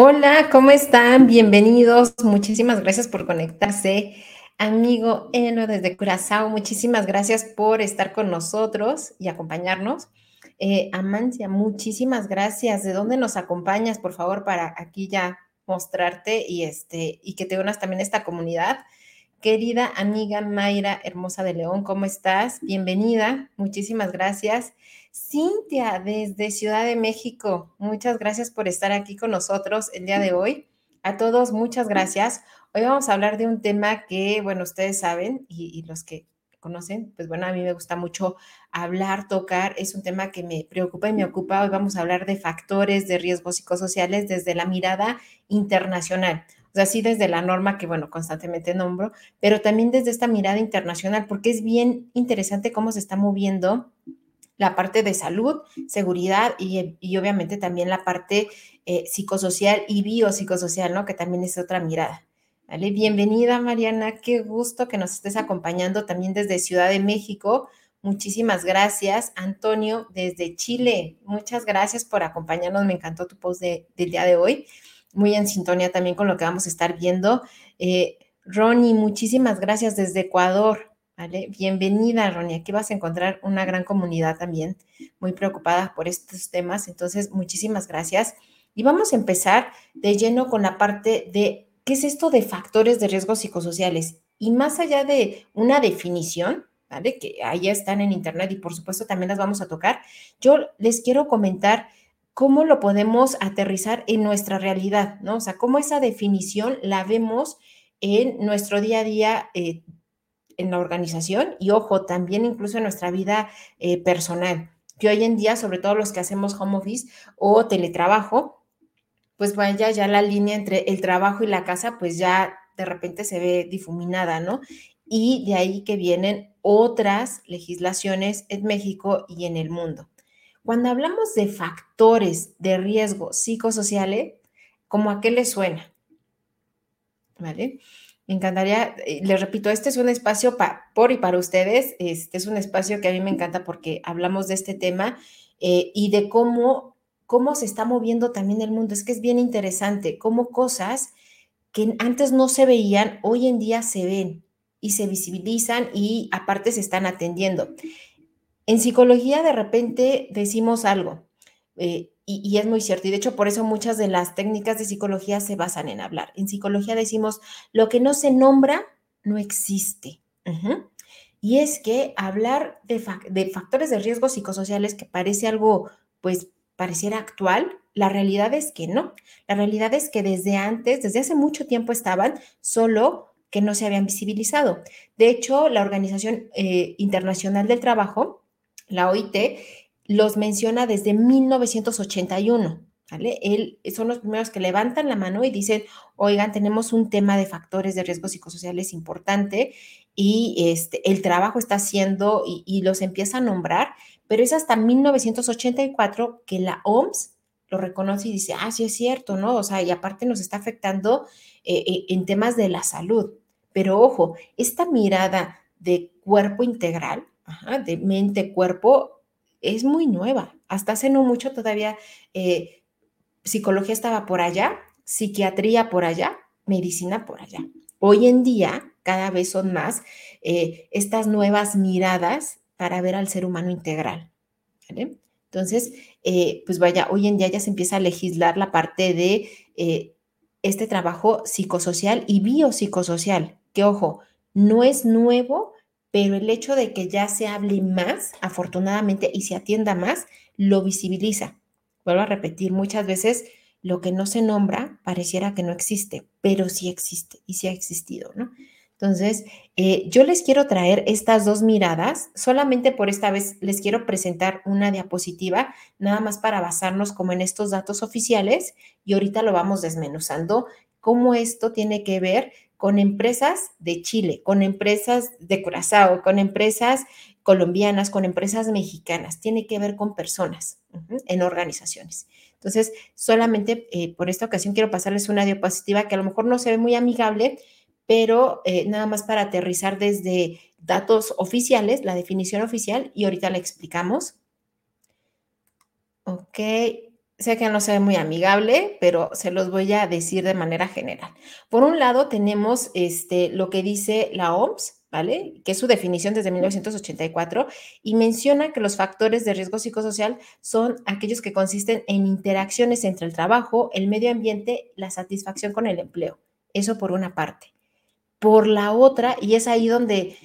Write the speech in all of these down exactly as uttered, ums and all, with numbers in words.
Hola, ¿cómo están? Bienvenidos. Muchísimas gracias por conectarse. Amigo Eno desde Curazao, muchísimas gracias por estar con nosotros y acompañarnos. Eh, Amancia, muchísimas gracias. ¿De dónde nos acompañas, por favor, para aquí ya mostrarte y, este, y que te unas también a esta comunidad? Querida amiga Mayra Hermosa de León, ¿cómo estás? Bienvenida, muchísimas gracias. Cintia, desde Ciudad de México, muchas gracias por estar aquí con nosotros el día de hoy. A todos, muchas gracias. Hoy vamos a hablar de un tema que, bueno, ustedes saben y, y los que conocen, pues bueno, a mí me gusta mucho hablar, tocar. Es un tema que me preocupa y me ocupa. Hoy vamos a hablar de factores de riesgo psicosociales desde la mirada internacional. O sea, sí desde la norma que, bueno, constantemente nombro, pero también desde esta mirada internacional, porque es bien interesante cómo se está moviendo la parte de salud, seguridad y, y obviamente también la parte eh, psicosocial y biopsicosocial, ¿no? Que también es otra mirada, ¿vale? Bienvenida, Mariana, qué gusto que nos estés acompañando también desde Ciudad de México. Muchísimas gracias, Antonio, desde Chile. Muchas gracias por acompañarnos, me encantó tu post de, del día de hoy. Muy en sintonía también con lo que vamos a estar viendo. Eh, Ronnie, muchísimas gracias desde Ecuador, ¿vale? Bienvenida, Ronnie. Aquí vas a encontrar una gran comunidad también, muy preocupada por estos temas. Entonces, muchísimas gracias. Y vamos a empezar de lleno con la parte de qué es esto de factores de riesgo psicosociales. Y más allá de una definición, ¿vale? Que ahí están en internet y, por supuesto, también las vamos a tocar. Yo les quiero comentar cómo lo podemos aterrizar en nuestra realidad, ¿no? O sea, cómo esa definición la vemos en nuestro día a día, eh, en la organización y, ojo, también incluso en nuestra vida eh, personal. Que hoy en día, sobre todo los que hacemos home office o teletrabajo, pues vaya ya la línea entre el trabajo y la casa, pues ya de repente se ve difuminada, ¿no? Y de ahí que vienen otras legislaciones en México y en el mundo. Cuando hablamos de factores de riesgo psicosociales, ¿cómo a qué les suena? ¿Vale? Me encantaría, les repito, este es un espacio pa, por y para ustedes, este es un espacio que a mí me encanta porque hablamos de este tema eh, y de cómo, cómo se está moviendo también el mundo. Es que es bien interesante cómo cosas que antes no se veían, hoy en día se ven y se visibilizan y aparte se están atendiendo. En psicología de repente decimos algo eh, y, y es muy cierto y de hecho por eso muchas de las técnicas de psicología se basan en hablar. En psicología decimos lo que no se nombra no existe. Uh-huh. Y es que hablar de, fa- de factores de riesgo psicosociales que parece algo, pues pareciera actual, la realidad es que no. La realidad es que desde antes, desde hace mucho tiempo estaban, solo que no se habían visibilizado. De hecho, la Organización eh, Internacional del Trabajo, la O I T, los menciona desde mil novecientos ochenta y uno, ¿vale? Él, son los primeros que levantan la mano y dicen, oigan, tenemos un tema de factores de riesgo psicosociales importante y este, el trabajo está haciendo y, y los empieza a nombrar, pero es hasta mil novecientos ochenta y cuatro que la O M S lo reconoce y dice, ah, sí es cierto, ¿no? O sea, y aparte nos está afectando eh, en temas de la salud. Pero ojo, esta mirada de cuerpo integral, Ajá, de mente, cuerpo, es muy nueva. Hasta hace no mucho todavía eh, psicología estaba por allá, psiquiatría por allá, medicina por allá. Hoy en día cada vez son más eh, estas nuevas miradas para ver al ser humano integral, ¿vale? Entonces, eh, pues vaya, hoy en día ya se empieza a legislar la parte de eh, este trabajo psicosocial y biopsicosocial, que ojo, no es nuevo, pero el hecho de que ya se hable más, afortunadamente, y se atienda más, lo visibiliza. Vuelvo a repetir, muchas veces lo que no se nombra pareciera que no existe, pero sí existe y sí ha existido, ¿no? Entonces, eh, yo les quiero traer estas dos miradas, solamente por esta vez les quiero presentar una diapositiva, nada más para basarnos como en estos datos oficiales, y ahorita lo vamos desmenuzando, cómo esto tiene que ver con empresas de Chile, con empresas de Curazao, con empresas colombianas, con empresas mexicanas. Tiene que ver con personas uh-huh, en organizaciones. Entonces, solamente eh, por esta ocasión quiero pasarles una diapositiva que a lo mejor no se ve muy amigable, pero eh, nada más para aterrizar desde datos oficiales, la definición oficial, y ahorita la explicamos. Ok, Sé que no se ve muy amigable, pero se los voy a decir de manera general. Por un lado, tenemos este, lo que dice la O M S, ¿vale? Que es su definición desde mil novecientos ochenta y cuatro, y menciona que los factores de riesgo psicosocial son aquellos que consisten en interacciones entre el trabajo, el medio ambiente, la satisfacción con el empleo. Eso por una parte. Por la otra, y es ahí donde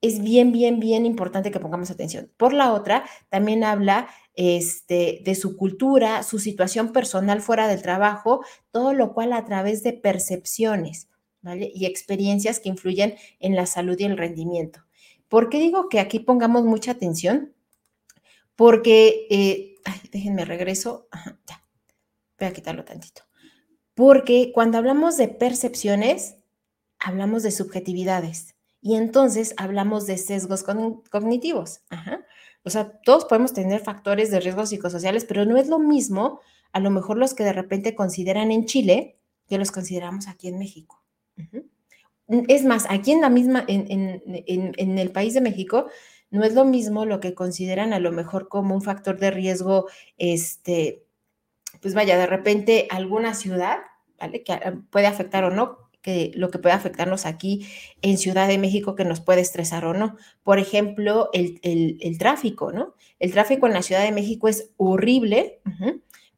es bien, bien, bien importante que pongamos atención. Por la otra, también habla este, de su cultura, su situación personal fuera del trabajo, todo lo cual a través de percepciones, ¿vale? Y experiencias que influyen en la salud y el rendimiento. ¿Por qué digo que aquí pongamos mucha atención? Porque, eh, ay, déjenme regreso, ajá, ya, voy a quitarlo tantito. Porque cuando hablamos de percepciones, hablamos de subjetividades. Y entonces hablamos de sesgos cognitivos. Ajá. O sea, todos podemos tener factores de riesgos psicosociales, pero no es lo mismo a lo mejor los que de repente consideran en Chile que los consideramos aquí en México. Uh-huh. Es más, aquí en la misma, en, en, en, en el país de México, no es lo mismo lo que consideran a lo mejor como un factor de riesgo, este, pues vaya, de repente alguna ciudad, ¿vale? Que puede afectar o no. Que lo que puede afectarnos aquí en Ciudad de México que nos puede estresar o no. Por ejemplo, el, el, el tráfico, ¿no? El tráfico en la Ciudad de México es horrible,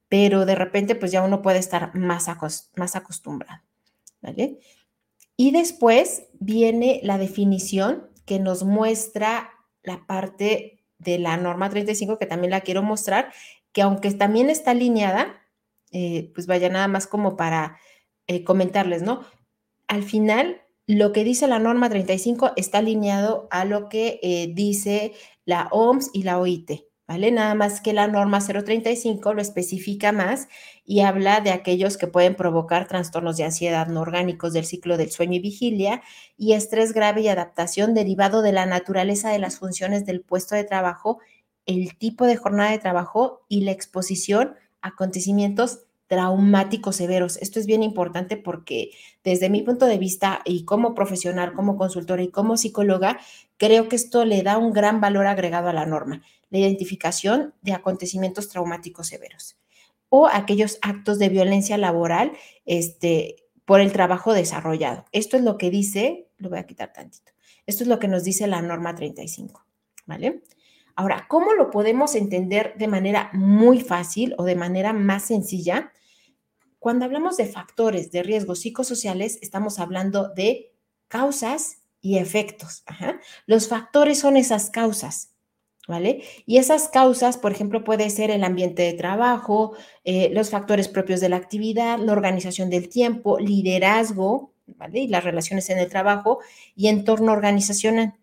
pero de repente pues ya uno puede estar más, acost- más acostumbrado, ¿vale? Y después viene la definición que nos muestra la parte de la norma treinta y cinco, que también la quiero mostrar, que aunque también está alineada, eh, pues vaya nada más como para eh, comentarles, ¿no? Al final, lo que dice la norma treinta y cinco está alineado a lo que eh, dice la O M S y la O I T, ¿vale? Nada más que la norma treinta y cinco lo especifica más y habla de aquellos que pueden provocar trastornos de ansiedad no orgánicos del ciclo del sueño y vigilia y estrés grave y adaptación derivado de la naturaleza de las funciones del puesto de trabajo, el tipo de jornada de trabajo y la exposición a acontecimientos traumáticos severos. Esto es bien importante porque desde mi punto de vista y como profesional, como consultora y como psicóloga, creo que esto le da un gran valor agregado a la norma, la identificación de acontecimientos traumáticos severos o aquellos actos de violencia laboral este, por el trabajo desarrollado. Esto es lo que dice, lo voy a quitar tantito, esto es lo que nos dice la norma treinta y cinco, ¿vale? Ahora, ¿cómo lo podemos entender de manera muy fácil o de manera más sencilla? Cuando hablamos de factores de riesgo psicosociales, estamos hablando de causas y efectos. Ajá. Los factores son esas causas, ¿vale? Y esas causas, por ejemplo, puede ser el ambiente de trabajo, eh, los factores propios de la actividad, la organización del tiempo, liderazgo, ¿vale? Y las relaciones en el trabajo y entorno organizacional.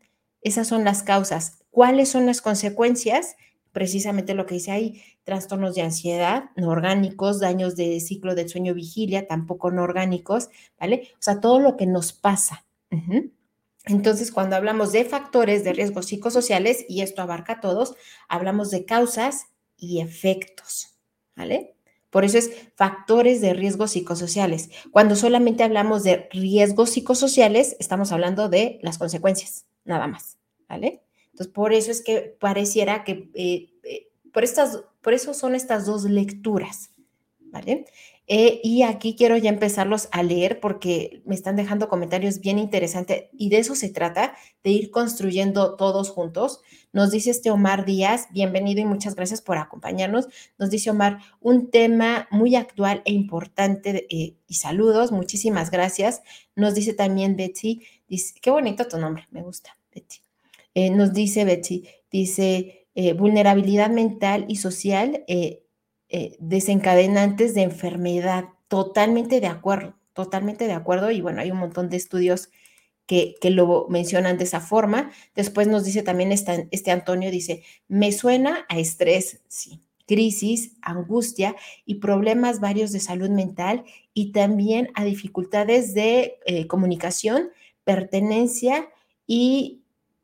Esas son las causas. ¿Cuáles son las consecuencias? Precisamente lo que dice ahí, trastornos de ansiedad no orgánicos, daños de ciclo del sueño vigilia, tampoco no orgánicos, ¿vale? O sea, todo lo que nos pasa. Uh-huh. Entonces, cuando hablamos de factores de riesgo psicosociales, y esto abarca a todos, hablamos de causas y efectos, ¿vale? Por eso es factores de riesgo psicosociales. Cuando solamente hablamos de riesgos psicosociales, estamos hablando de las consecuencias, nada más, ¿vale? Entonces, por eso es que pareciera que, eh, eh, por, estas, por eso son estas dos lecturas, ¿vale? Eh, y aquí quiero ya empezarlos a leer porque me están dejando comentarios bien interesantes y de eso se trata, de ir construyendo todos juntos. Nos dice este Omar Díaz, bienvenido y muchas gracias por acompañarnos. Nos dice Omar, un tema muy actual e importante eh, y saludos, muchísimas gracias. Nos dice también Betsy, dice, qué bonito tu nombre, me gusta, Betsy. Eh, nos dice Betsy, dice, eh, vulnerabilidad mental y social eh, eh, desencadenantes de enfermedad. Totalmente de acuerdo, totalmente de acuerdo. Y bueno, hay un montón de estudios que, que lo mencionan de esa forma. Después nos dice también este, este Antonio, dice, me suena a estrés, sí, crisis, angustia y problemas varios de salud mental y también a dificultades de eh, comunicación, pertenencia y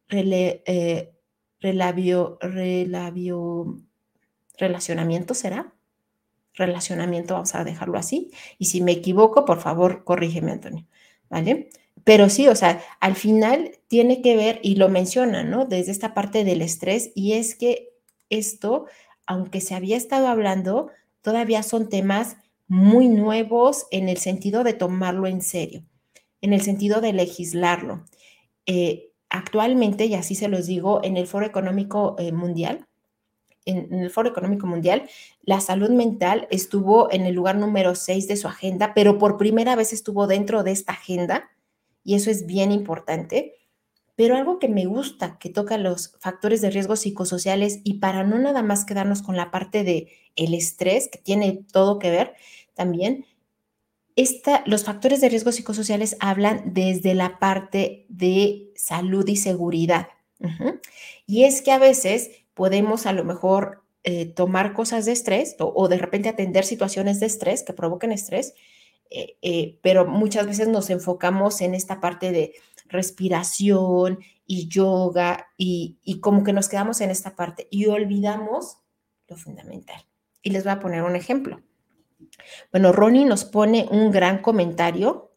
Rele, eh, relabio, relabio, relacionamiento, ¿será? Relacionamiento, vamos a dejarlo así. Y si me equivoco, por favor, corrígeme, Antonio, ¿vale? Pero sí, o sea, al final tiene que ver, y lo menciona, ¿no? Desde esta parte del estrés, y es que esto, aunque se había estado hablando, todavía son temas muy nuevos en el sentido de tomarlo en serio, en el sentido de legislarlo. Eh, actualmente, y así se los digo, en el Foro Económico eh, Mundial, en, en el Foro Económico Mundial, la salud mental estuvo en el lugar número seis de su agenda, pero por primera vez estuvo dentro de esta agenda, y eso es bien importante. Pero algo que me gusta, que toca los factores de riesgo psicosociales, y para no nada más quedarnos con la parte de el estrés, que tiene todo que ver también, esta, los factores de riesgo psicosociales hablan desde la parte de salud y seguridad. Uh-huh. Y es que a veces podemos a lo mejor eh, tomar cosas de estrés o, o de repente atender situaciones de estrés que provoquen estrés, eh, eh, pero muchas veces nos enfocamos en esta parte de respiración y yoga y, y como que nos quedamos en esta parte y olvidamos lo fundamental. Y les voy a poner un ejemplo. Bueno, Ronnie nos pone un gran comentario.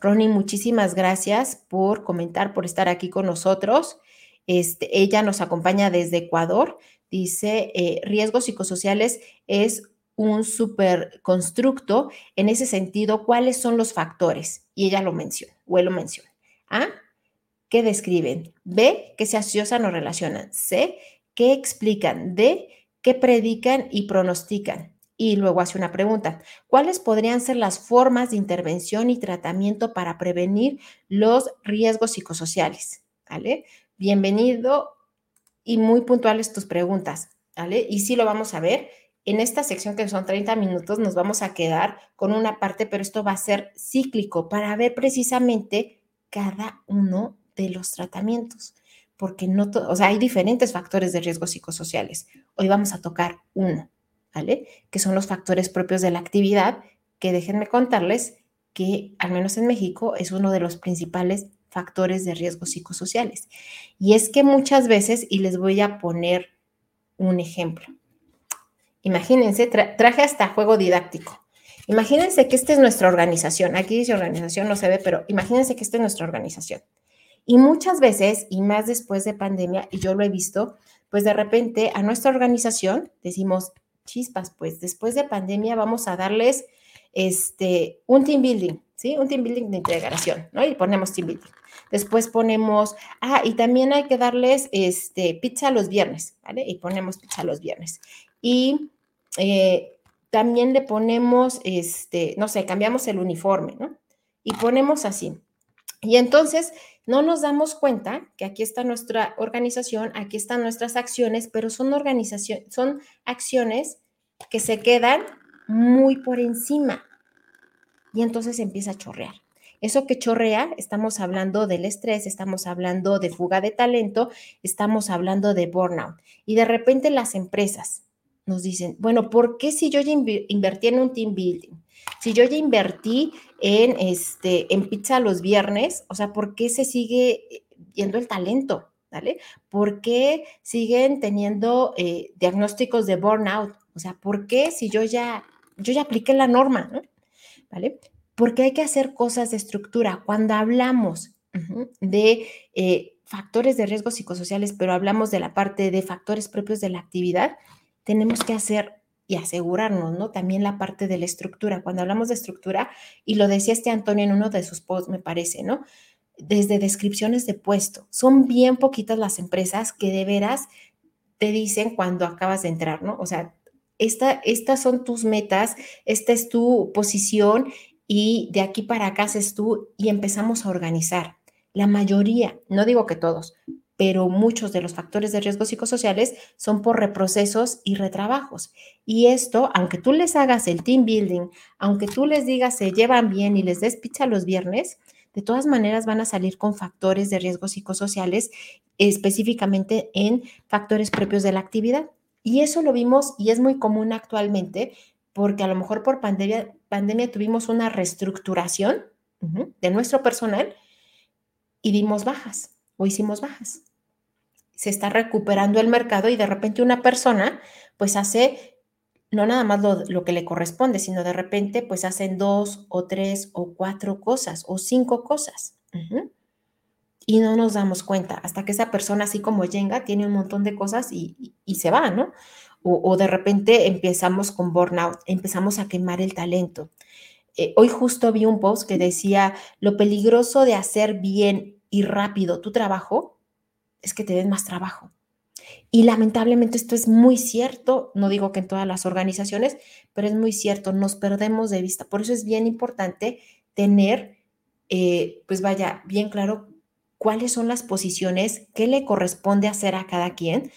Ronnie, muchísimas gracias por comentar, por estar aquí con nosotros. Este, ella nos acompaña desde Ecuador. Dice, eh, riesgos psicosociales es un superconstructo. En ese sentido, ¿cuáles son los factores? Y ella lo menciona, o él lo menciona. A, que describen. B, que se asocian o relacionan. C, que explican. D, que predican y pronostican. Y luego hace una pregunta. ¿Cuáles podrían ser las formas de intervención y tratamiento para prevenir los riesgos psicosociales? ¿Vale? Bienvenido y muy puntuales tus preguntas. ¿Vale? Y sí lo vamos a ver. En esta sección, que son treinta minutos, nos vamos a quedar con una parte, pero esto va a ser cíclico para ver precisamente cada uno de los tratamientos, porque no to- o sea, hay diferentes factores de riesgo psicosociales. Hoy vamos a tocar uno, ¿vale? Que son los factores propios de la actividad, que déjenme contarles que, al menos en México, es uno de los principales factores de riesgo psicosociales. Y es que muchas veces, y les voy a poner un ejemplo. Imagínense, tra- traje hasta juego didáctico. Imagínense que esta es nuestra organización. Aquí dice organización, no se ve, pero imagínense que esta es nuestra organización. Y muchas veces, y más después de pandemia, y yo lo he visto, pues de repente a nuestra organización decimos, chispas, pues después de pandemia vamos a darles este, un team building, ¿sí? Un team building de integración, ¿no? Y ponemos team building. Después ponemos, ah, y también hay que darles este, pizza los viernes, ¿vale? Y ponemos pizza los viernes. Y... Eh, también le ponemos, este, no sé, cambiamos el uniforme, ¿no? Y ponemos así. Y entonces no nos damos cuenta que aquí está nuestra organización, aquí están nuestras acciones, pero son, organización, son acciones que se quedan muy por encima. Y entonces empieza a chorrear. Eso que chorrea, estamos hablando del estrés, estamos hablando de fuga de talento, estamos hablando de burnout. Y de repente las empresas nos dicen, bueno, ¿por qué si yo ya inv- invertí en un team building? Si yo ya invertí en, este, en pizza los viernes, o sea, ¿por qué se sigue yendo el talento? ¿Vale? ¿Por qué siguen teniendo eh, diagnósticos de burnout? O sea, ¿por qué si yo ya, yo ya apliqué la norma? ¿No? ¿Vale? Porque hay que hacer cosas de estructura. Cuando hablamos uh-huh, de eh, factores de riesgo psicosociales, pero hablamos de la parte de factores propios de la actividad, tenemos que hacer y asegurarnos, ¿no? También la parte de la estructura. Cuando hablamos de estructura, y lo decía este Antonio en uno de sus posts, me parece, ¿no? Desde descripciones de puesto. Son bien poquitas las empresas que de veras te dicen cuando acabas de entrar, ¿no? O sea, esta, estas son tus metas, esta es tu posición y de aquí para acá haces tú y empezamos a organizar. La mayoría, no digo que todos, pero muchos de los factores de riesgo psicosociales son por reprocesos y retrabajos. Y esto, aunque tú les hagas el team building, aunque tú les digas se llevan bien y les des pizza los viernes, de todas maneras van a salir con factores de riesgo psicosociales, específicamente en factores propios de la actividad. Y eso lo vimos y es muy común actualmente, porque a lo mejor por pandemia, pandemia tuvimos una reestructuración uh-huh, de nuestro personal y dimos bajas o hicimos bajas. Se está recuperando el mercado y de repente una persona pues hace no nada más lo, lo que le corresponde, sino de repente pues hacen dos o tres o cuatro cosas o cinco cosas. Uh-huh. Y no nos damos cuenta hasta que esa persona así como Jenga tiene un montón de cosas y, y, y se va, ¿no? o, o de repente empezamos con burnout, empezamos a quemar el talento. Eh, hoy justo vi un post que decía, lo peligroso de hacer bien y rápido tu trabajo es que te den más trabajo. Y lamentablemente esto es muy cierto, no digo que en todas las organizaciones, pero es muy cierto, nos perdemos de vista. Por eso es bien importante tener, eh, pues vaya, bien claro cuáles son las posiciones, qué le corresponde hacer a cada quien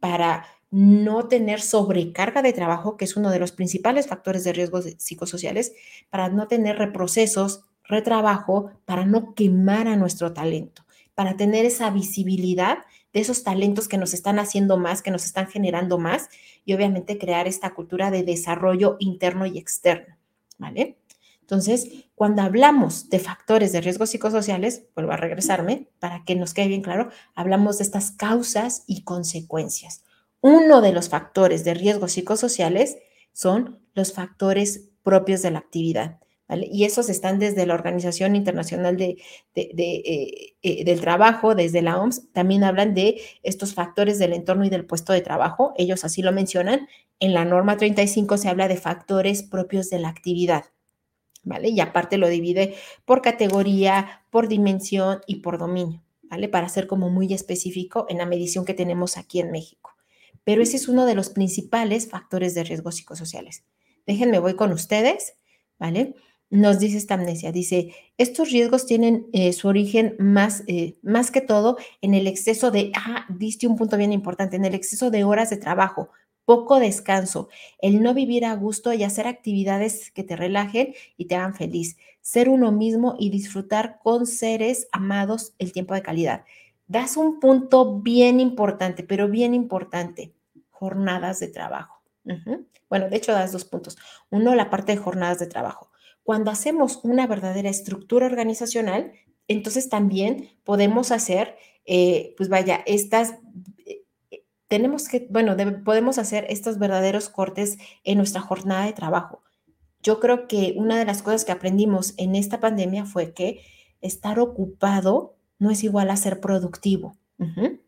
para no tener sobrecarga de trabajo, que es uno de los principales factores de riesgos psicosociales, para no tener reprocesos, retrabajo, para no quemar a nuestro talento, para tener esa visibilidad de esos talentos que nos están haciendo más, que nos están generando más, y obviamente crear esta cultura de desarrollo interno y externo, ¿vale? Entonces, cuando hablamos de factores de riesgos psicosociales, vuelvo a regresarme para que nos quede bien claro, hablamos de estas causas y consecuencias. Uno de los factores de riesgos psicosociales son los factores propios de la actividad, ¿vale? Y esos están desde la Organización Internacional de, de, de, eh, eh, del Trabajo, desde la O M S, también hablan de estos factores del entorno y del puesto de trabajo, ellos así lo mencionan, en la norma treinta y cinco se habla de factores propios de la actividad, ¿vale? Y aparte lo divide por categoría, por dimensión y por dominio, ¿vale? Para ser como muy específico en la medición que tenemos aquí en México. Pero ese es uno de los principales factores de riesgos psicosociales. Déjenme, voy con ustedes, ¿vale? Nos dice esta amnesia, dice, estos riesgos tienen eh, su origen más, eh, más que todo en el exceso de, ah, diste un punto bien importante, en el exceso de horas de trabajo, poco descanso, el no vivir a gusto y hacer actividades que te relajen y te hagan feliz, ser uno mismo y disfrutar con seres amados el tiempo de calidad. Das un punto bien importante, pero bien importante, jornadas de trabajo. Uh-huh. Bueno, de hecho das dos puntos. Uno, la parte de jornadas de trabajo. Cuando hacemos una verdadera estructura organizacional, entonces también podemos hacer, eh, pues vaya, estas, eh, tenemos que, bueno, de, podemos hacer estos verdaderos cortes en nuestra jornada de trabajo. Yo creo que una de las cosas que aprendimos en esta pandemia fue que estar ocupado no es igual a ser productivo. Uh-huh.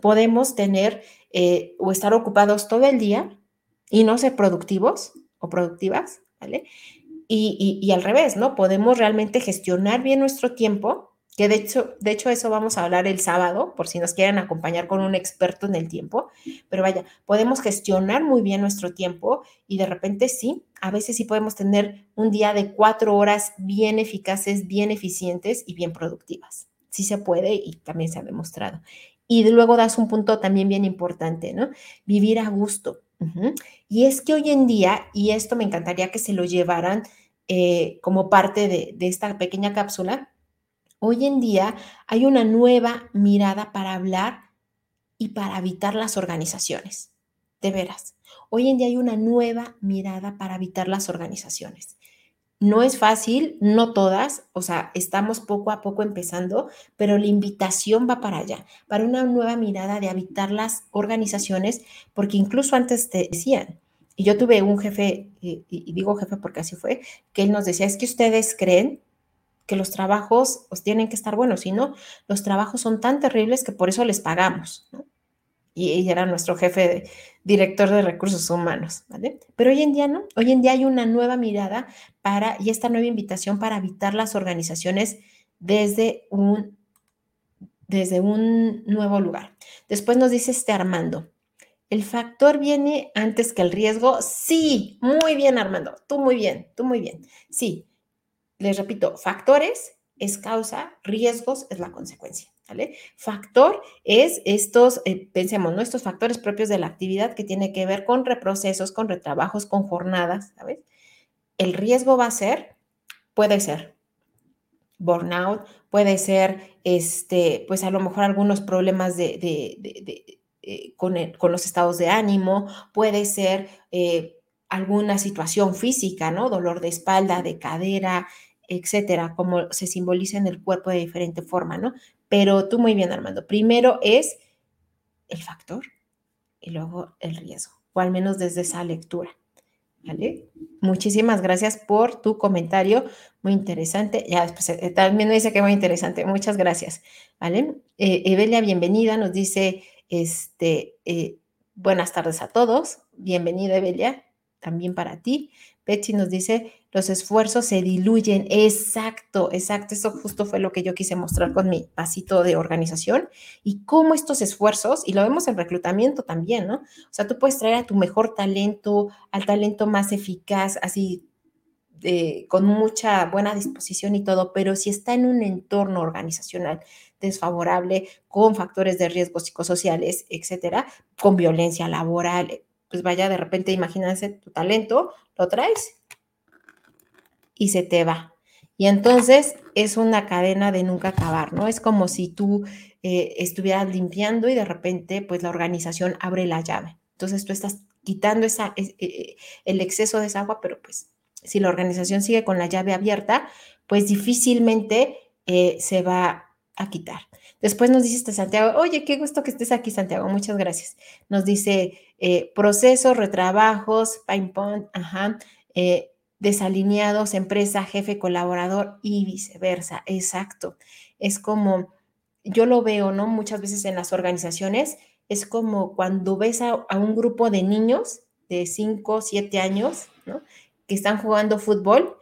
Podemos tener eh, o estar ocupados todo el día y no ser productivos o productivas, ¿vale? Y, y, y al revés, ¿no? Podemos realmente gestionar bien nuestro tiempo, que de hecho, de hecho eso vamos a hablar el sábado, por si nos quieren acompañar con un experto en el tiempo, pero vaya, podemos gestionar muy bien nuestro tiempo y de repente sí, a veces sí podemos tener un día de cuatro horas bien eficaces, bien eficientes y bien productivas. Sí se puede y también se ha demostrado. Y luego das un punto también bien importante, ¿no? Vivir a gusto. Uh-huh. Y es que hoy en día, y esto me encantaría que se lo llevaran eh, como parte de, de esta pequeña cápsula, hoy en día hay una nueva mirada para hablar y para habitar las organizaciones, de veras. Hoy en día hay una nueva mirada para habitar las organizaciones. No es fácil, no todas, o sea, estamos poco a poco empezando, pero la invitación va para allá, para una nueva mirada de habitar las organizaciones, porque incluso antes te decían, y yo tuve un jefe, y, y digo jefe porque así fue, que él nos decía, es que ustedes creen que los trabajos pues, tienen que estar buenos, si no, los trabajos son tan terribles que por eso les pagamos, ¿no? Y ella era nuestro jefe de, director de recursos humanos, ¿vale? Pero hoy en día no, hoy en día hay una nueva mirada para, y esta nueva invitación para habitar las organizaciones desde un, desde un nuevo lugar. Después nos dice este Armando, ¿el factor viene antes que el riesgo? Sí, muy bien Armando, tú muy bien, tú muy bien. Sí, les repito, factores es causa, riesgos es la consecuencia. ¿Vale? Factor es estos, eh, pensemos, ¿no? Estos factores propios de la actividad que tiene que ver con reprocesos, con retrabajos, con jornadas, ¿sabes? El riesgo va a ser, puede ser burnout, puede ser, este, pues a lo mejor algunos problemas de, de, de, de, eh, con, el, con los estados de ánimo, puede ser eh, alguna situación física, ¿no? Dolor de espalda, de cadera, etcétera, como se simboliza en el cuerpo de diferente forma, ¿no? Pero tú muy bien, Armando. Primero es el factor y luego el riesgo, o al menos desde esa lectura, ¿vale? Muchísimas gracias por tu comentario, muy interesante. Ya después pues, eh, también me dice que muy interesante, muchas gracias, ¿vale? Eh, Evelia, bienvenida, nos dice, este, eh, Buenas tardes a todos. Bienvenida, Evelia, también para ti. Betsy nos dice, los esfuerzos se diluyen. Exacto, exacto. Eso justo fue lo que yo quise mostrar con mi pasito de organización. Y cómo estos esfuerzos, y lo vemos en reclutamiento también, ¿no? O sea, tú puedes traer a tu mejor talento, al talento más eficaz, así, de, con mucha buena disposición y todo, pero si está en un entorno organizacional desfavorable, con factores de riesgo psicosociales, etcétera, con violencia laboral, pues vaya, de repente imagínense tu talento, lo traes y se te va. Y entonces es una cadena de nunca acabar, ¿no? Es como si tú eh, estuvieras limpiando y de repente pues la organización abre la llave. Entonces tú estás quitando esa, eh, el exceso de esa agua, pero pues si la organización sigue con la llave abierta, pues difícilmente eh, se va a quitar. Después nos dice Santiago, oye, qué gusto que estés aquí, Santiago, muchas gracias. Nos dice, eh, procesos, retrabajos, ping-pong, ajá, eh, desalineados, empresa, jefe, colaborador y viceversa. Exacto. Es como, yo lo veo, ¿no? Muchas veces en las organizaciones, es como cuando ves a, a un grupo de niños de cinco, siete años, ¿no? Que están jugando fútbol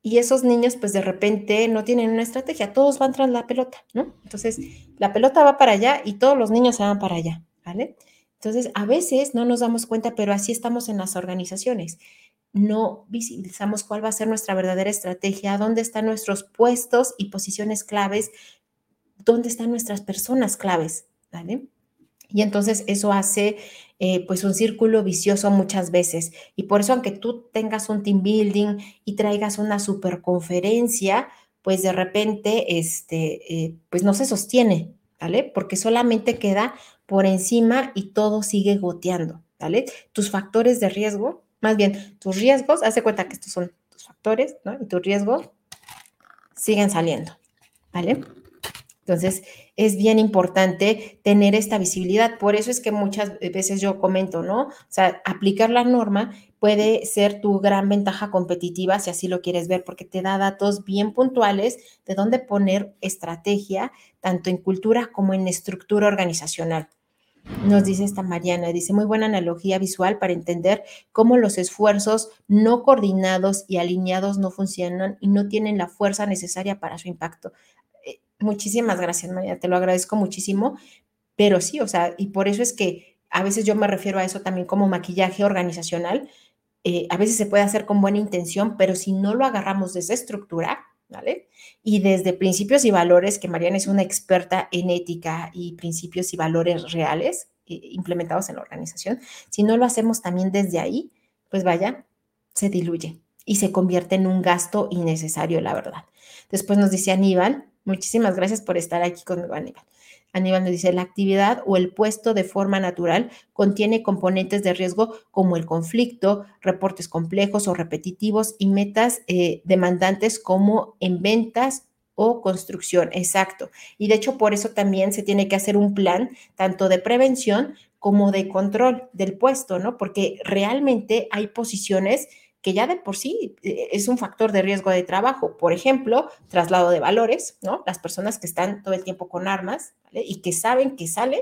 y esos niños pues de repente no tienen una estrategia, todos van tras la pelota, ¿no? Entonces la pelota va para allá y todos los niños se van para allá, ¿vale? Entonces a veces no nos damos cuenta, pero así estamos en las organizaciones. No visibilizamos cuál va a ser nuestra verdadera estrategia, dónde están nuestros puestos y posiciones claves, dónde están nuestras personas claves, ¿vale? Y entonces eso hace eh, pues un círculo vicioso muchas veces. Y por eso, aunque tú tengas un team building y traigas una superconferencia, pues de repente este, eh, pues no se sostiene, ¿vale? Porque solamente queda por encima y todo sigue goteando, ¿vale? Tus factores de riesgo, más bien tus riesgos, haz de cuenta que estos son tus factores, ¿no? Y tus riesgos siguen saliendo, ¿vale? Entonces, es bien importante tener esta visibilidad. Por eso es que muchas veces yo comento, ¿no? O sea, aplicar la norma puede ser tu gran ventaja competitiva si así lo quieres ver, porque te da datos bien puntuales de dónde poner estrategia, tanto en cultura como en estructura organizacional. Nos dice esta Mariana, dice, muy buena analogía visual para entender cómo los esfuerzos no coordinados y alineados no funcionan y no tienen la fuerza necesaria para su impacto. Eh, muchísimas gracias, María, te lo agradezco muchísimo, pero sí, o sea, y por eso es que a veces yo me refiero a eso también como maquillaje organizacional, eh, a veces se puede hacer con buena intención, pero si no lo agarramos desde estructura, ¿vale? Y desde principios y valores, que Mariana es una experta en ética y principios y valores reales eh, implementados en la organización, si no lo hacemos también desde ahí, pues vaya, se diluye y se convierte en un gasto innecesario, la verdad. Después nos dice Aníbal, muchísimas gracias por estar aquí conmigo, Aníbal. Aníbal nos dice, la actividad o el puesto de forma natural contiene componentes de riesgo como el conflicto, reportes complejos o repetitivos y metas eh, demandantes como en ventas o construcción. Exacto. Y de hecho, por eso también se tiene que hacer un plan tanto de prevención como de control del puesto, ¿no? Porque realmente hay posiciones que ya de por sí es un factor de riesgo de trabajo. Por ejemplo, traslado de valores, ¿no? Las personas que están todo el tiempo con armas, ¿vale? Y que saben que salen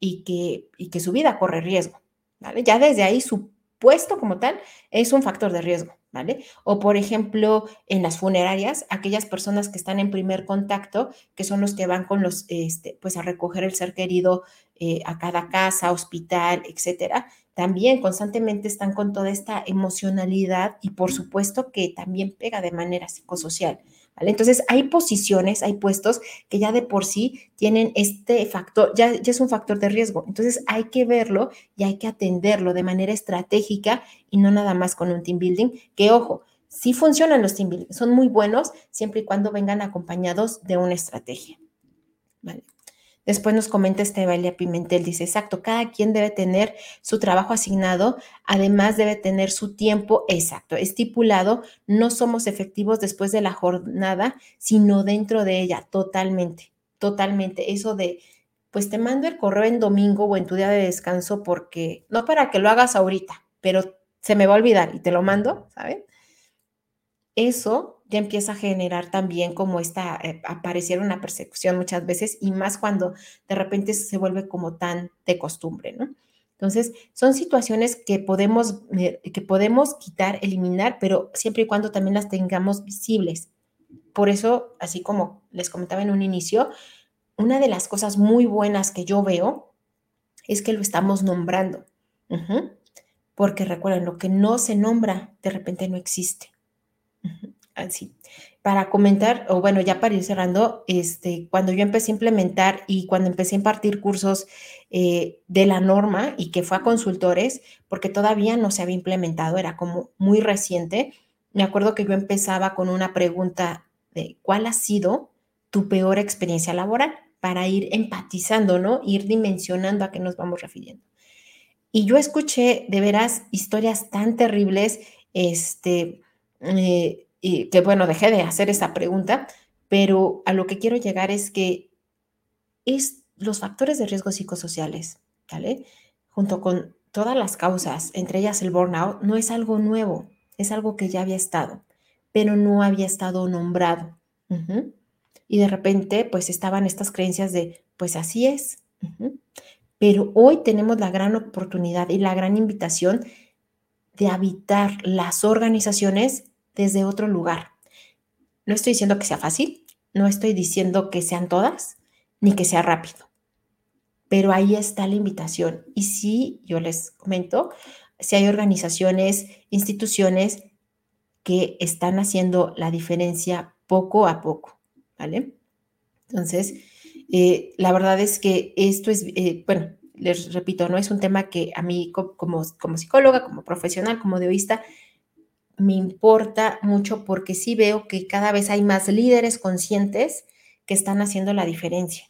y que, y que su vida corre riesgo, ¿vale? Ya desde ahí su puesto como tal es un factor de riesgo, ¿vale? O, por ejemplo, en las funerarias, aquellas personas que están en primer contacto, que son los que van con los, este, pues a recoger el ser querido eh, a cada casa, hospital, etcétera, también constantemente están con toda esta emocionalidad y por supuesto que también pega de manera psicosocial, ¿vale? Entonces hay posiciones, hay puestos que ya de por sí tienen este factor, ya, ya es un factor de riesgo, entonces hay que verlo y hay que atenderlo de manera estratégica y no nada más con un team building, que ojo, sí funcionan los team building, son muy buenos siempre y cuando vengan acompañados de una estrategia, ¿vale? Después nos comenta Estebalia Pimentel, dice, exacto, cada quien debe tener su trabajo asignado, además debe tener su tiempo exacto, estipulado, no somos efectivos después de la jornada, sino dentro de ella, totalmente, totalmente, eso de, pues te mando el correo en domingo o en tu día de descanso porque, no para que lo hagas ahorita, pero se me va a olvidar y te lo mando, ¿sabes? Eso ya empieza a generar también como esta, eh, aparecer una persecución muchas veces y más cuando de repente se vuelve como tan de costumbre, ¿no? Entonces, son situaciones que podemos, que podemos quitar, eliminar, pero siempre y cuando también las tengamos visibles. Por eso, así como les comentaba en un inicio, una de las cosas muy buenas que yo veo es que lo estamos nombrando. Uh-huh. Porque recuerden, lo que no se nombra, de repente no existe. Uh-huh. Así. Para comentar, o bueno, ya para ir cerrando, este, cuando yo empecé a implementar y cuando empecé a impartir cursos eh, de la norma y que fue a consultores, porque todavía no se había implementado, era como muy reciente, me acuerdo que yo empezaba con una pregunta de ¿cuál ha sido tu peor experiencia laboral? Para ir empatizando, ¿no? Ir dimensionando a qué nos vamos refiriendo. Y yo escuché, de veras, historias tan terribles, este, eh, y que, bueno, dejé de hacer esa pregunta, pero a lo que quiero llegar es que es los factores de riesgo psicosociales, ¿vale? Junto con todas las causas, entre ellas el burnout, no es algo nuevo, es algo que ya había estado, pero no había estado nombrado. Uh-huh. Y de repente, pues, estaban estas creencias de, pues, así es. Uh-huh. Pero hoy tenemos la gran oportunidad y la gran invitación de habitar las organizaciones desde otro lugar. No estoy diciendo que sea fácil, no estoy diciendo que sean todas, ni que sea rápido, pero ahí está la invitación. Y sí, yo les comento, si hay organizaciones, instituciones que están haciendo la diferencia poco a poco, ¿vale? Entonces, eh, la verdad es que esto es, eh, bueno, les repito, no es un tema que a mí como, como psicóloga, como profesional, como deoísta, me importa mucho porque sí veo que cada vez hay más líderes conscientes que están haciendo la diferencia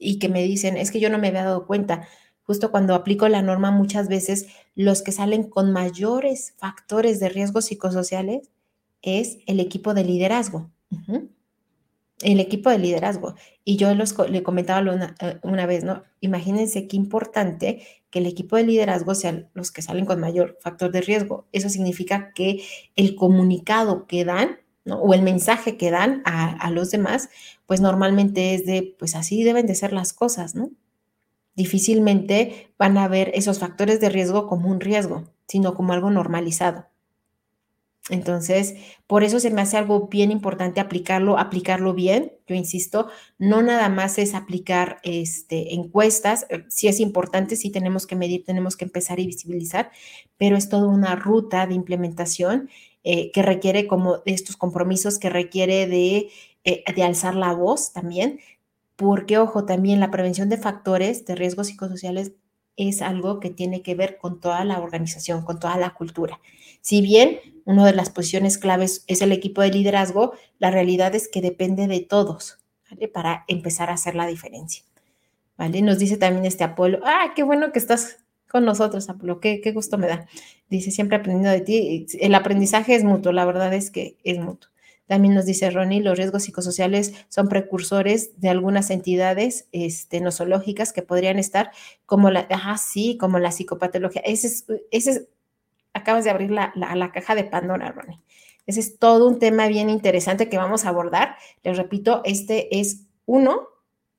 y que me dicen, es que yo no me había dado cuenta. Justo cuando aplico la norma, muchas veces los que salen con mayores factores de riesgo psicosociales es el equipo de liderazgo. Uh-huh. El equipo de liderazgo. Y yo los, le comentaba una, una vez, ¿no? Imagínense qué importante que el equipo de liderazgo sean los que salen con mayor factor de riesgo. Eso significa que el comunicado que dan, ¿no? O el mensaje que dan a, a los demás, pues normalmente es de, pues así deben de ser las cosas, ¿no? Difícilmente van a ver esos factores de riesgo como un riesgo, sino como algo normalizado. Entonces, por eso se me hace algo bien importante aplicarlo, aplicarlo bien. Yo insisto, no nada más es aplicar este, encuestas. Sí es importante, sí tenemos que medir, tenemos que empezar y visibilizar, pero es toda una ruta de implementación eh, que requiere como de estos compromisos, que requiere de, eh, de alzar la voz también, porque, ojo, también la prevención de factores de riesgos psicosociales es algo que tiene que ver con toda la organización, con toda la cultura. Si bien una de las posiciones claves es el equipo de liderazgo, la realidad es que depende de todos, ¿vale? Para empezar a hacer la diferencia, ¿vale? Nos dice también este Apolo, ah, qué bueno que estás con nosotros, Apolo, qué, qué gusto me da. Dice, siempre aprendiendo de ti. El aprendizaje es mutuo, la verdad es que es mutuo. También nos dice Ronnie, los riesgos psicosociales son precursores de algunas entidades este, no zoológicas que podrían estar como la, ajá, sí, como la psicopatología. Ese es, ese es, acabas de abrir la, la, la caja de Pandora, Ronnie. Ese es todo un tema bien interesante que vamos a abordar. Les repito, este es uno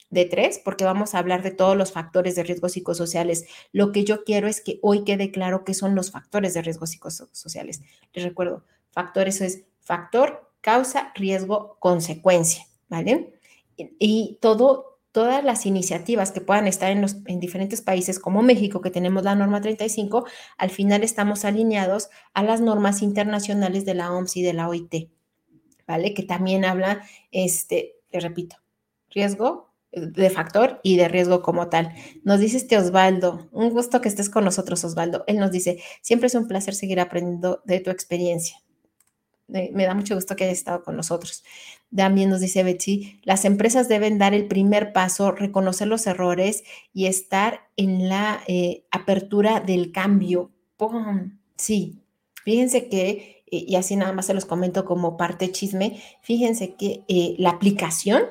de tres, porque vamos a hablar de todos los factores de riesgos psicosociales. Lo que yo quiero es que hoy quede claro qué son los factores de riesgos psicosociales. Les recuerdo, factor, eso es factor, causa, riesgo, consecuencia, ¿vale? Y, y todo, todas las iniciativas que puedan estar en, los, en diferentes países como México, que tenemos la norma treinta y cinco, al final estamos alineados a las normas internacionales de la O M S y de la O I T, ¿vale? Que también habla, este, te repito, riesgo de factor y de riesgo como tal. Nos dice este Osvaldo, un gusto que estés con nosotros, Osvaldo. Él nos dice, siempre es un placer seguir aprendiendo de tu experiencia. Me da mucho gusto que hayas estado con nosotros. También nos dice Betsy, las empresas deben dar el primer paso, reconocer los errores y estar en la eh, apertura del cambio. ¡Pum! Sí, fíjense que, eh, y así nada más se los comento como parte chisme, fíjense que eh, la aplicación,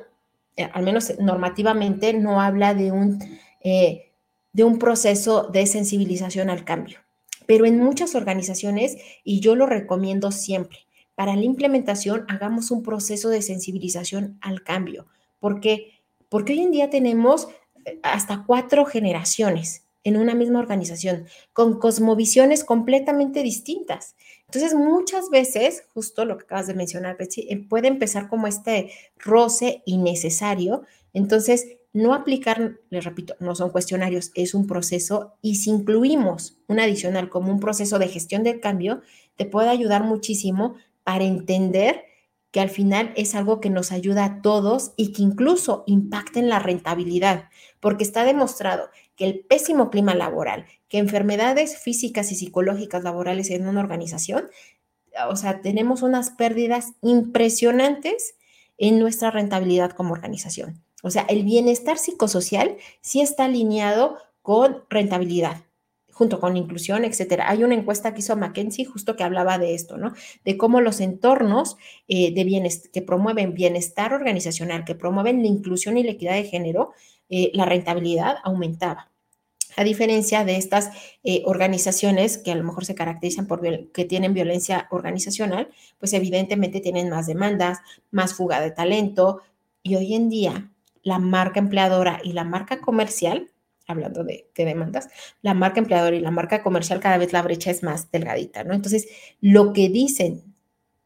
eh, al menos normativamente, no habla de un, eh, de un proceso de sensibilización al cambio. Pero en muchas organizaciones, y yo lo recomiendo siempre, para la implementación, hagamos un proceso de sensibilización al cambio. ¿Por qué? Porque hoy en día tenemos hasta cuatro generaciones en una misma organización, con cosmovisiones completamente distintas. Entonces, muchas veces, justo lo que acabas de mencionar, Betsy, puede empezar como este roce innecesario. Entonces, no aplicar, les repito, no son cuestionarios, es un proceso, y si incluimos un adicional como un proceso de gestión del cambio, te puede ayudar muchísimo para entender que al final es algo que nos ayuda a todos y que incluso impacta en la rentabilidad, porque está demostrado que el pésimo clima laboral, que enfermedades físicas y psicológicas laborales en una organización, o sea, tenemos unas pérdidas impresionantes en nuestra rentabilidad como organización. O sea, el bienestar psicosocial sí está alineado con rentabilidad, junto con inclusión, etcétera. Hay una encuesta que hizo McKinsey justo que hablaba de esto, ¿no? De cómo los entornos eh, de bienestar, que promueven bienestar organizacional, que promueven la inclusión y la equidad de género, eh, la rentabilidad aumentaba. A diferencia de estas eh, organizaciones que a lo mejor se caracterizan por viol- que tienen violencia organizacional, pues evidentemente tienen más demandas, más fuga de talento, y hoy en día la marca empleadora y la marca comercial, hablando de, de demandas, la marca empleadora y la marca comercial, cada vez la brecha es más delgadita, ¿no? Entonces, lo que dicen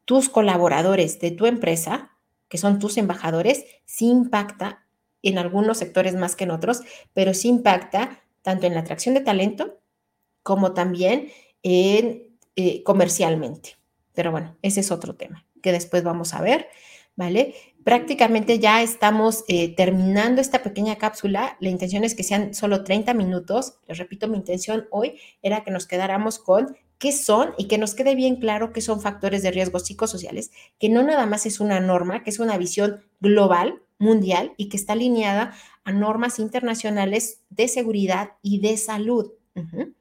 tus colaboradores de tu empresa, que son tus embajadores, sí impacta en algunos sectores más que en otros, pero sí impacta tanto en la atracción de talento como también en, eh, comercialmente. Pero bueno, ese es otro tema que después vamos a ver, ¿vale? Prácticamente ya estamos eh, terminando esta pequeña cápsula. La intención es que sean solo treinta minutos. Les repito, mi intención hoy era que nos quedáramos con qué son y que nos quede bien claro qué son factores de riesgo psicosociales, que no nada más es una norma, que es una visión global, mundial, y que está alineada a normas internacionales de seguridad y de salud. Uh-huh.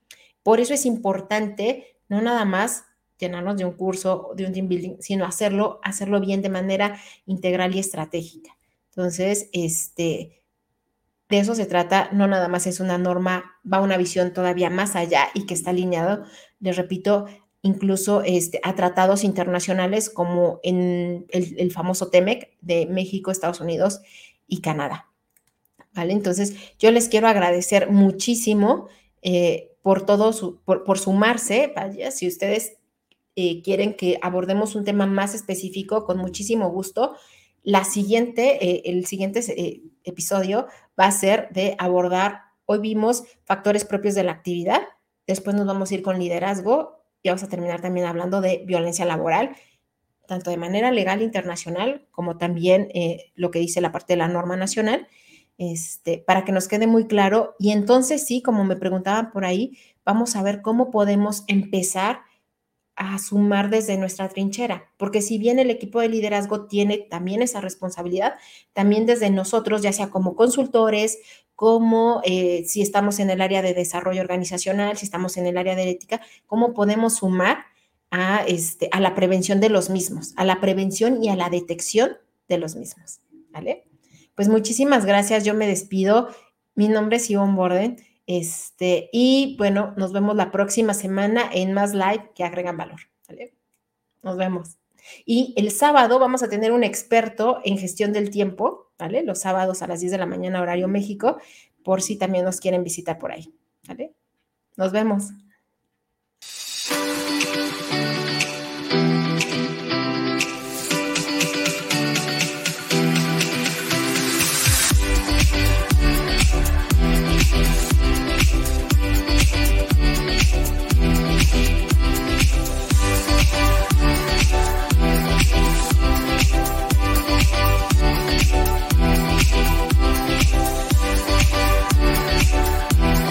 Por eso es importante no nada más llenarnos de un curso, de un team building, sino hacerlo, hacerlo bien de manera integral y estratégica. Entonces, este, de eso se trata, no nada más es una norma, va una visión todavía más allá y que está alineado, les repito, incluso este, a tratados internacionales como en el, el famoso T-M E C de México, Estados Unidos y Canadá, ¿vale? Entonces, yo les quiero agradecer muchísimo eh, por todo, su, por, por sumarse, vaya, si ustedes Eh, quieren que abordemos un tema más específico, con muchísimo gusto. La siguiente, eh, el siguiente eh, episodio va a ser de abordar, hoy vimos factores propios de la actividad, después nos vamos a ir con liderazgo y vamos a terminar también hablando de violencia laboral, tanto de manera legal internacional como también eh, lo que dice la parte de la norma nacional, este, para que nos quede muy claro. Y entonces sí, como me preguntaban por ahí, vamos a ver cómo podemos empezar a sumar desde nuestra trinchera, porque si bien el equipo de liderazgo tiene también esa responsabilidad, también desde nosotros, ya sea como consultores, como eh, si estamos en el área de desarrollo organizacional, si estamos en el área de ética, cómo podemos sumar a, este, a la prevención de los mismos, a la prevención y a la detección de los mismos, ¿vale? Pues muchísimas gracias, yo me despido. Mi nombre es Ivonne Borden. Este, y bueno, nos vemos la próxima semana en más live que agregan valor, ¿vale? Nos vemos. Y el sábado vamos a tener un experto en gestión del tiempo, ¿vale? Los sábados a las diez de la mañana, horario México, por si también nos quieren visitar por ahí, ¿vale? Nos vemos.